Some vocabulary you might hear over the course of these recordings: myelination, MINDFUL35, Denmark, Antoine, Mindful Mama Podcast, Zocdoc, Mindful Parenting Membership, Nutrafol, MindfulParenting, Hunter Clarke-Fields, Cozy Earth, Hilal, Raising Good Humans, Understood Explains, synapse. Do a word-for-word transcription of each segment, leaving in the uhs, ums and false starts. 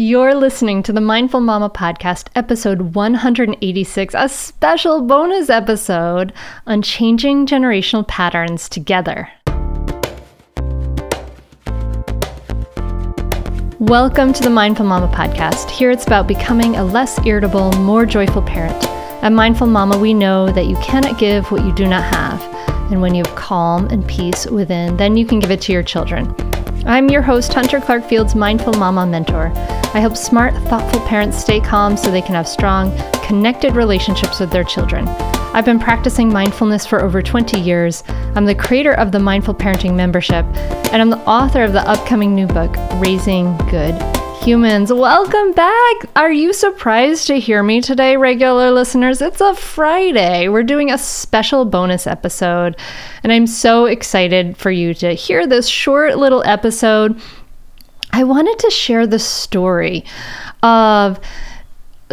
You're listening to the Mindful Mama Podcast, episode one hundred eighty-six, a special bonus episode on changing generational patterns together. Welcome to the Mindful Mama Podcast. Here it's about becoming a less irritable, more joyful parent. At Mindful Mama, we know that you cannot give what you do not have. And when you have calm and peace within, then you can give it to your children. I'm your host, Hunter Clarke-Fields, Mindful Mama Mentor. I help smart, thoughtful parents stay calm so they can have strong, connected relationships with their children. I've been practicing mindfulness for over twenty years. I'm the creator of the Mindful Parenting Membership, and I'm the author of the upcoming new book, Raising Good Humans. Welcome back. Are you surprised to hear me today, regular listeners? It's a Friday. We're doing a special bonus episode, and I'm so excited for you to hear this short little episode. I wanted to share the story of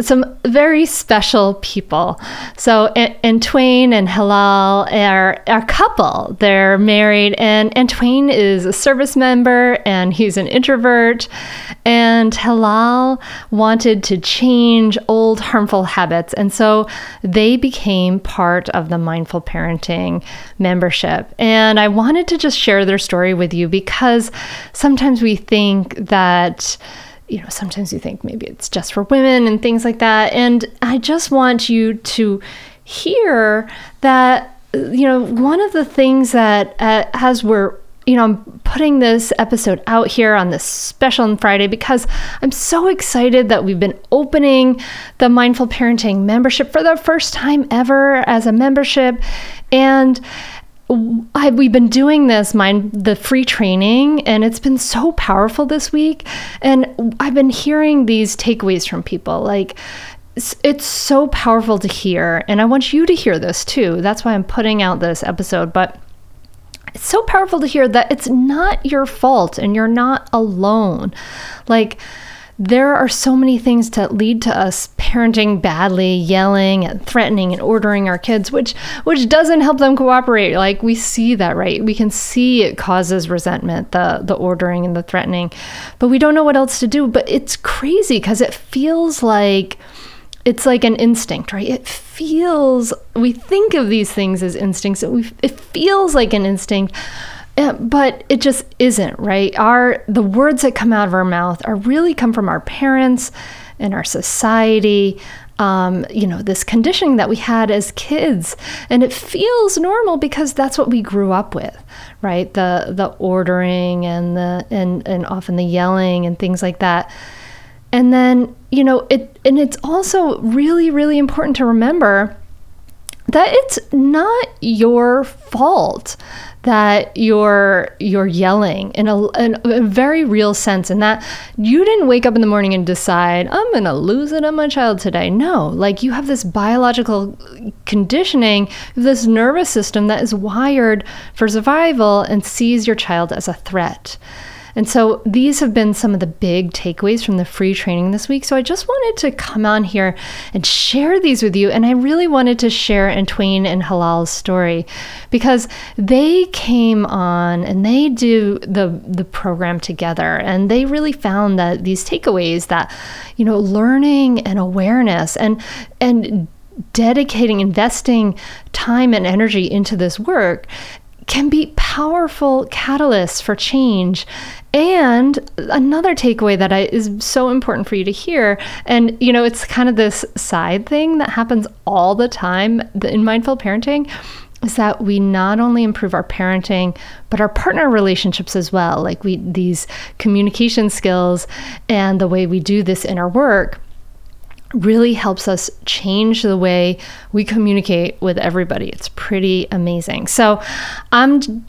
some very special people. So Antoine and Hilal are, are a couple. They're married, and Antoine is a service member, and he's an introvert. And Hilal wanted to change old harmful habits, and so they became part of the Mindful Parenting membership. And I wanted to just share their story with you because sometimes we think that you know, sometimes you think maybe it's just for women and things like that. And I just want you to hear that, you know, one of the things that uh, as we're, you know, I'm putting this episode out here on this special on Friday because I'm so excited that we've been opening the Mindful Parenting membership for the first time ever as a membership. And I, we've been doing this, mind, the free training, and it's been so powerful this week. And I've been hearing these takeaways from people. Like, it's, it's so powerful to hear. And I want you to hear this too. That's why I'm putting out this episode. But it's so powerful to hear that it's not your fault and you're not alone. Like, there are so many things that lead to us parenting badly, yelling and threatening and ordering our kids, which which doesn't help them cooperate. Like, we see that, right? We can see it causes resentment, the the ordering and the threatening, but we don't know what else to do. But it's crazy because it feels like it's like an instinct, right? It feels, we think of these things as instincts. We it feels like an instinct. Yeah, but it just isn't, right? Our the words that come out of our mouth are really come from our parents and our society, um, you know, this conditioning that we had as kids. And it feels normal because that's what we grew up with, right? The the ordering and the and, and often the yelling and things like that. And then, you know, it and it's also really, really important to remember that it's not your fault that you're you're yelling in a, in a very real sense, and that you didn't wake up in the morning and decide, I'm gonna lose it on my child today. No, like, you have this biological conditioning, this nervous system that is wired for survival and sees your child as a threat. And so these have been some of the big takeaways from the free training this week. So I just wanted to come on here and share these with you. And I really wanted to share Antoine and Hilal's story because they came on and they do the, the program together. And they really found that these takeaways that, you know, learning and awareness and, and dedicating, investing time and energy into this work can be powerful catalysts for change. And another takeaway that I, is so important for you to hear, and you know, it's kind of this side thing that happens all the time in mindful parenting, is that we not only improve our parenting, but our partner relationships as well. Like we, these communication skills and the way we do this in our work really helps us change the way we communicate with everybody. It's pretty amazing. So I'm um,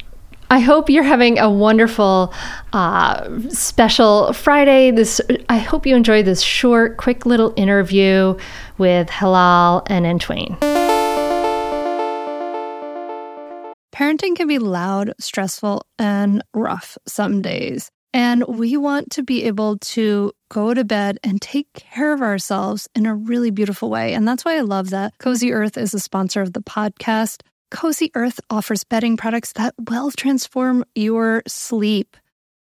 I hope you're having a wonderful uh, special Friday. This I hope you enjoy this short, quick little interview with Hilal and Antoine. Parenting can be loud, stressful, and rough some days. And we want to be able to go to bed and take care of ourselves in a really beautiful way. And that's why I love that Cozy Earth is a sponsor of the podcast. Cozy Earth offers bedding products that will transform your sleep.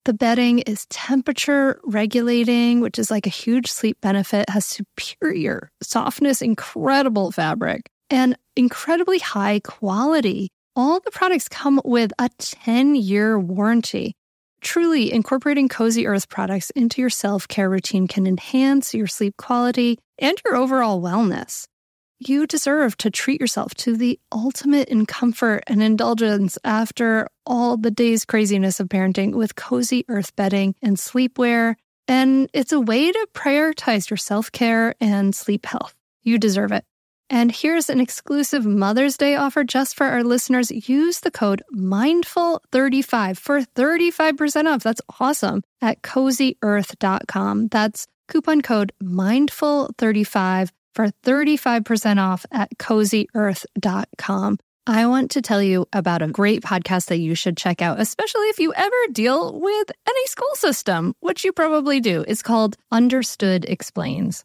The bedding is temperature regulating, which is like a huge sleep benefit, has superior softness, incredible fabric, and incredibly high quality. All the products come with a ten-year warranty. Truly, incorporating Cozy Earth products into your self-care routine can enhance your sleep quality and your overall wellness. You deserve to treat yourself to the ultimate in comfort and indulgence after all the day's craziness of parenting with Cozy Earth bedding and sleepwear. And it's a way to prioritize your self-care and sleep health. You deserve it. And here's an exclusive Mother's Day offer just for our listeners. Use the code mindful thirty-five for thirty-five percent off. That's awesome. At cozy earth dot com. That's coupon code mindful thirty-five for thirty-five percent off at cozy earth dot com. I want to tell you about a great podcast that you should check out, especially if you ever deal with any school system, which you probably do. It's called Understood Explains.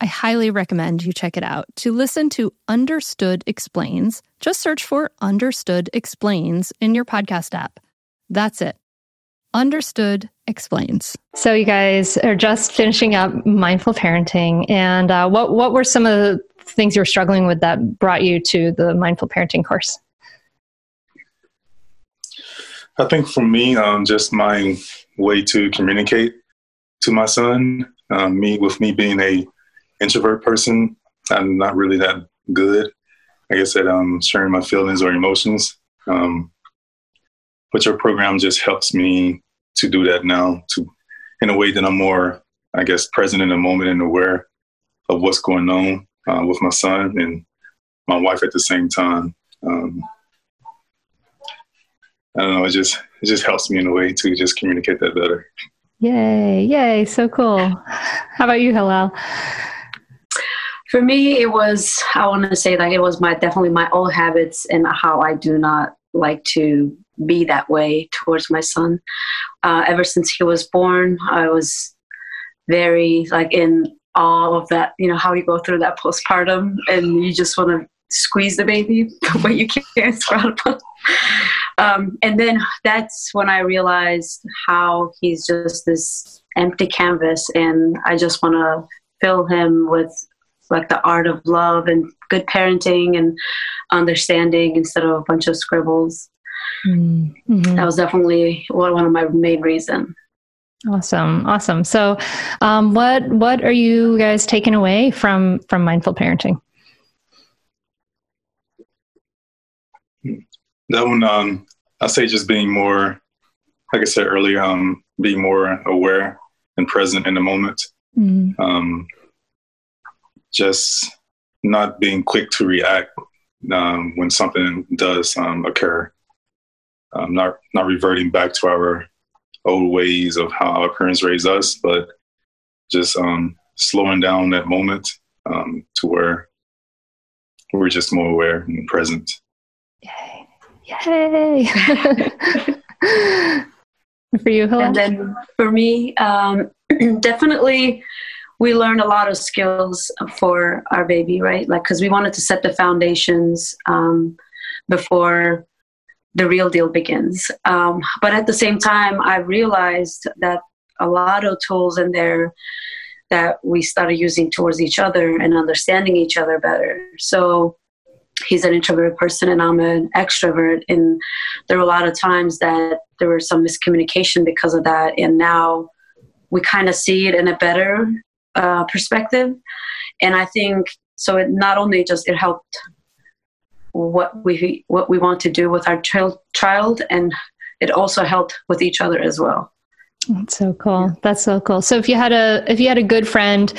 I highly recommend you check it out. To listen to Understood Explains, just search for Understood Explains in your podcast app. That's it. Understood Explains. So you guys are just finishing up mindful parenting. And uh, what, what were some of the things you were struggling with that brought you to the mindful parenting course? I think for me, um, just my way to communicate to my son, um, me with me being a introvert person, I'm not really that good, I guess, at um, sharing my feelings or emotions. Um, but your program just helps me to do that now, to in a way that I'm more, I guess, present in the moment and aware of what's going on uh, with my son and my wife at the same time. Um, I don't know. It just it just helps me in a way to just communicate that better. Yay! Yay! So cool. How about you, Hilal? For me, it was, I want to say like it was my, definitely my old habits and how I do not like to be that way towards my son. Uh, ever since he was born, I was very like in awe of that, you know, how you go through that postpartum and you just want to squeeze the baby, but you can't squat upon. Um, and then that's when I realized how he's just this empty canvas and I just want to fill him with like the art of love and good parenting and understanding instead of a bunch of scribbles. Mm-hmm. That was definitely one of my main reasons. Awesome. Awesome. So um, what, what are you guys taking away from, from mindful parenting? That one, um, I say just being more, like I said earlier, um, being more aware and present in the moment. Mm-hmm. Um, just not being quick to react um, when something does um, occur. Um, not not reverting back to our old ways of how our parents raised us, but just um, slowing down that moment um, to where we're just more aware and present. Yay. Yay. For you, Hilal? And then for me, um, definitely we learned a lot of skills for our baby, right? Like, because we wanted to set the foundations um, before the real deal begins. Um, but at the same time, I realized that a lot of tools in there that we started using towards each other and understanding each other better. So he's an introverted person and I'm an extrovert. And there were a lot of times that there was some miscommunication because of that. And now we kind of see it in a better uh, perspective. And I think, so it not only just, it helped what we what we want to do with our child, child and it also helped with each other as well. That's so cool. Yeah. That's so cool. So if you had a if you had a good friend,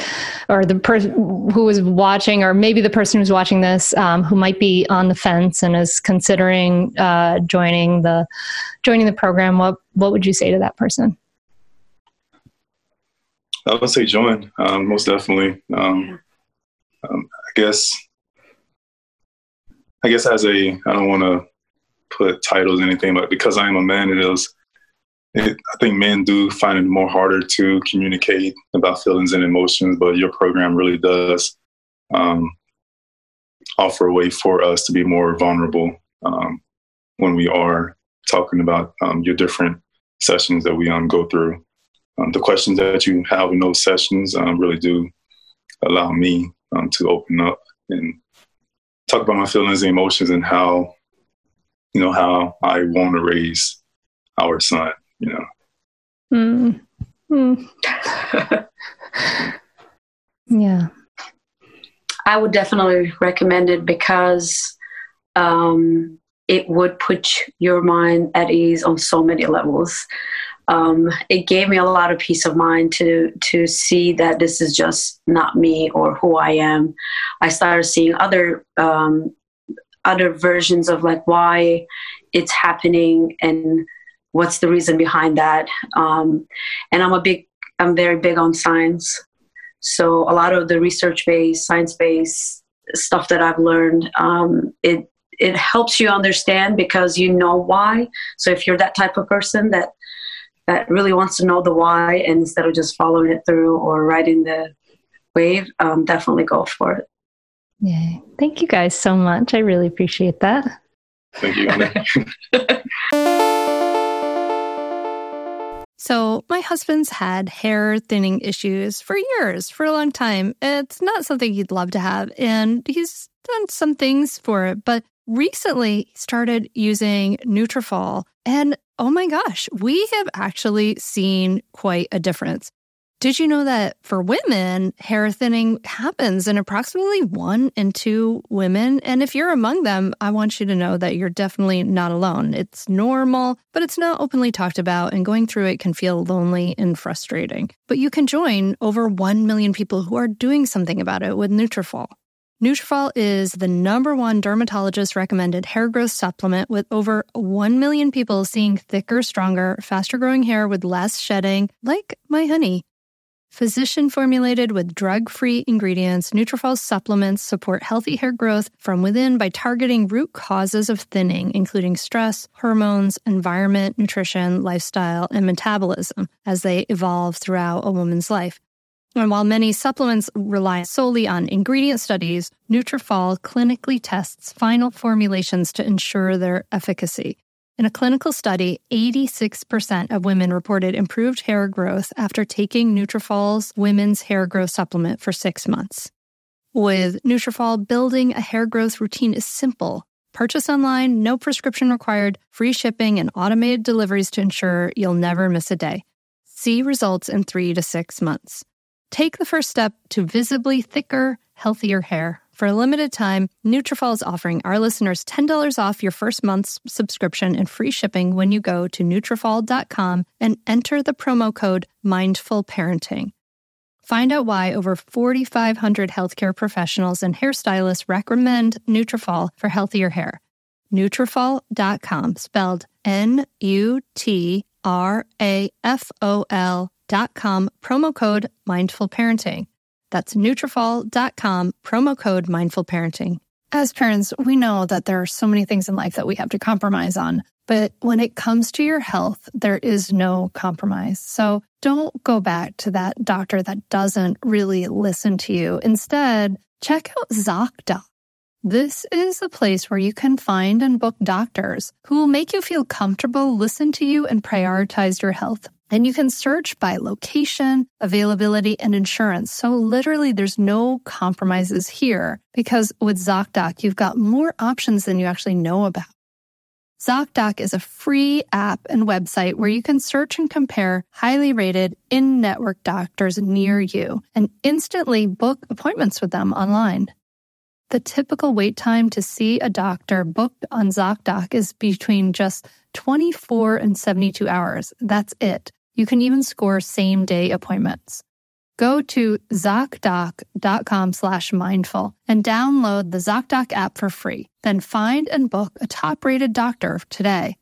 or the person who was watching, or maybe the person who's watching this, um, who might be on the fence and is considering uh, joining the joining the program, what what would you say to that person? I would say join, um, most definitely. Um, um, I guess. I guess as a, I don't want to put titles or anything, but because I am a man, it is, it, I think men do find it more harder to communicate about feelings and emotions, but your program really does um, offer a way for us to be more vulnerable um, when we are talking about um, your different sessions that we um, go through. Um, the questions that you have in those sessions um, really do allow me um, to open up and talk about my feelings and emotions and how, you know, how I want to raise our son, you know. Mm. Mm. Yeah. I would definitely recommend it because um, it would put your mind at ease on so many levels. Um, it gave me a lot of peace of mind to to see that this is just not me or who I am. I started seeing other um, other versions of like why it's happening and what's the reason behind that. Um, and I'm a big, I'm very big on science. So a lot of the research-based, science-based stuff that I've learned, um, it it helps you understand because you know why. So if you're that type of person that that really wants to know the why, and instead of just following it through or riding the wave, um, definitely go for it. Yeah. Thank you guys so much. I really appreciate that. Thank you, Anna. So my husband's had hair thinning issues for years, for a long time. It's not something he'd love to have, and he's done some things for it, but recently he started using Nutrafol, and oh my gosh, we have actually seen quite a difference. Did you know that for women, hair thinning happens in approximately one in two women? And if you're among them, I want you to know that you're definitely not alone. It's normal, but it's not openly talked about, and going through it can feel lonely and frustrating. But you can join over one million people who are doing something about it with Nutrafol. Nutrafol is the number one dermatologist-recommended hair growth supplement, with over one million people seeing thicker, stronger, faster-growing hair with less shedding, like my honey. Physician-formulated with drug-free ingredients, Nutrafol's supplements support healthy hair growth from within by targeting root causes of thinning, including stress, hormones, environment, nutrition, lifestyle, and metabolism as they evolve throughout a woman's life. And while many supplements rely solely on ingredient studies, Nutrafol clinically tests final formulations to ensure their efficacy. In a clinical study, eighty-six percent of women reported improved hair growth after taking Nutrafol's women's hair growth supplement for six months. With Nutrafol, building a hair growth routine is simple. Purchase online, no prescription required, free shipping, and automated deliveries to ensure you'll never miss a day. See results in three to six months. Take the first step to visibly thicker, healthier hair. For a limited time, Nutrafol is offering our listeners ten dollars off your first month's subscription and free shipping when you go to Nutrafol dot com and enter the promo code MINDFULPARENTING. Find out why over forty-five hundred healthcare professionals and hairstylists recommend Nutrafol for healthier hair. Nutrafol dot com, spelled N U T R A F O L dot com, promo code Mindful Parenting. That's Nutrafol dot com, promo code Mindful Parenting. As parents, we know that there are so many things in life that we have to compromise on. But when it comes to your health, there is no compromise. So don't go back to that doctor that doesn't really listen to you. Instead, check out Zocdoc. This is a place where you can find and book doctors who will make you feel comfortable, listen to you, and prioritize your health. And you can search by location, availability, and insurance. So literally, there's no compromises here because with Zocdoc, you've got more options than you actually know about. Zocdoc is a free app and website where you can search and compare highly rated in-network doctors near you and instantly book appointments with them online. The typical wait time to see a doctor booked on Zocdoc is between just twenty-four and seventy-two hours. That's it. You can even score same-day appointments. Go to Zocdoc.com slash mindful and download the Zocdoc app for free. Then find and book a top-rated doctor today.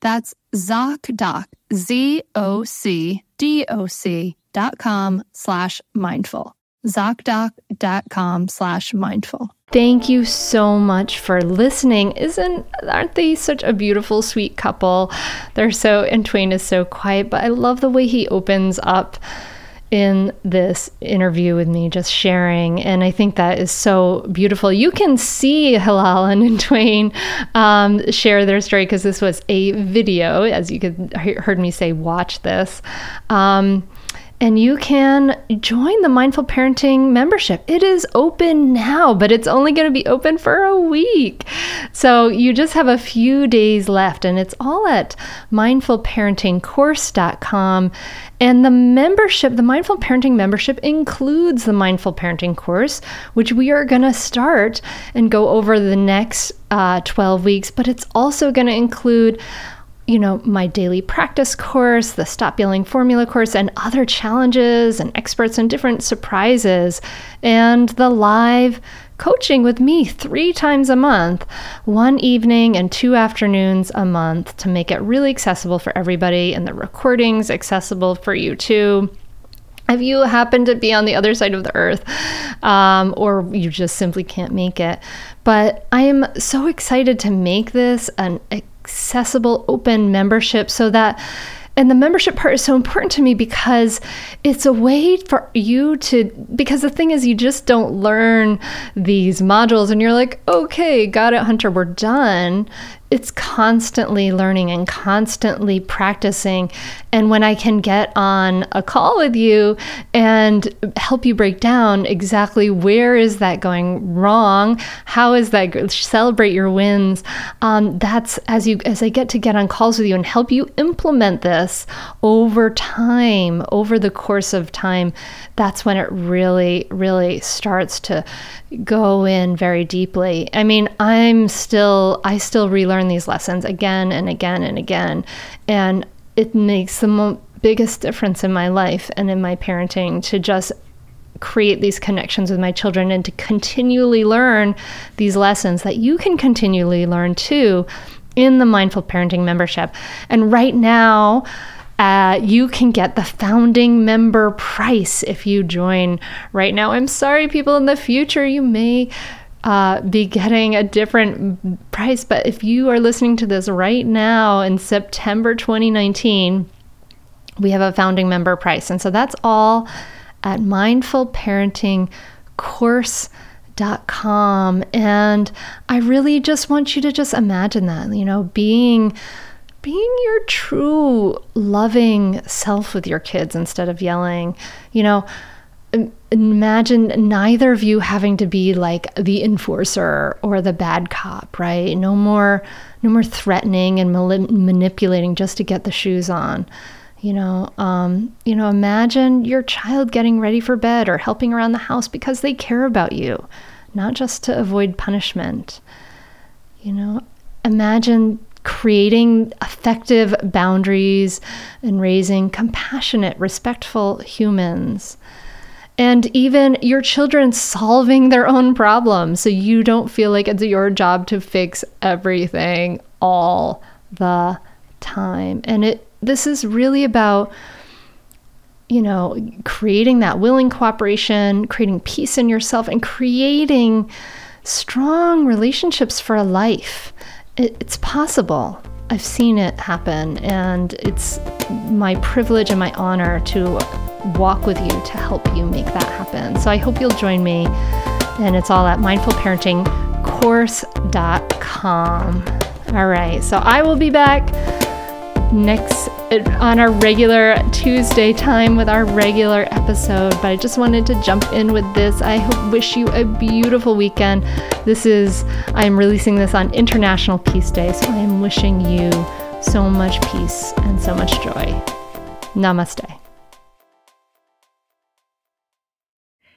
That's Zocdoc, Z O C D O C dot com slash mindful. Zocdoc.com slash mindful. Thank you so much for listening. Isn't, aren't they such a beautiful, sweet couple? They're so, Antoine is so quiet, but I love the way he opens up in this interview with me, just sharing. And I think that is so beautiful. You can see Hilal and Antoine um, share their story because this was a video, as you could heard me say, watch this. Um, And you can join the Mindful Parenting membership. It is open now, but it's only going to be open for a week. So you just have a few days left, and it's all at mindful parenting course dot com. And the membership, the Mindful Parenting membership, includes the Mindful Parenting course, which we are going to start and go over the next uh, twelve weeks. But it's also going to include, you know, my daily practice course, the Stop Yelling Formula course, and other challenges and experts and different surprises, and the live coaching with me three times a month, one evening and two afternoons a month, to make it really accessible for everybody, and the recordings accessible for you too. If you happen to be on the other side of the earth, um, or you just simply can't make it. But I am so excited to make this an accessible, open membership so that, and the membership part is so important to me because it's a way for you to, because the thing is, you just don't learn these modules and you're like, okay, got it, Hunter, we're done. It's constantly learning and constantly practicing. And when I can get on a call with you and help you break down exactly where is that going wrong, how is that, celebrate your wins. Um, that's as you, as I get to get on calls with you and help you implement this over time, over the course of time, that's when it really, really starts to go in very deeply. I mean, I'm still, I still relearn these lessons again and again and again, and it makes the mo- biggest difference in my life and in my parenting to just create these connections with my children and to continually learn these lessons that you can continually learn too in the Mindful Parenting membership. And right now, Uh, you can get the founding member price if you join right now. I'm sorry, people, in the future, you may Uh, be getting a different price. But if you are listening to this right now in September twenty nineteen, we have a founding member price. And so that's all at mindful parenting course dot com. And I really just want you to just imagine that, you know, being being your true loving self with your kids instead of yelling, you know. Imagine neither of you having to be like the enforcer or the bad cop, right? No more, no more threatening and mal- manipulating just to get the shoes on. You know, um, you know, imagine your child getting ready for bed or helping around the house because they care about you, not just to avoid punishment. You know, imagine creating effective boundaries and raising compassionate, respectful humans. and even your children solving their own problems. So you don't feel like it's your job to fix everything all the time. And it this is really about, you know, creating that willing cooperation, creating peace in yourself, and creating strong relationships for a life. It, it's possible. I've seen it happen, and it's my privilege and my honor to walk with you to help you make that happen. So I hope you'll join me, and it's all at mindful parenting course dot com. All right, so I will be back next on our regular Tuesday time with our regular episode, but I just wanted to jump in with this. I hope, wish you a beautiful weekend. This is, I'm releasing this on International Peace Day, so I am wishing you so much peace and so much joy. Namaste.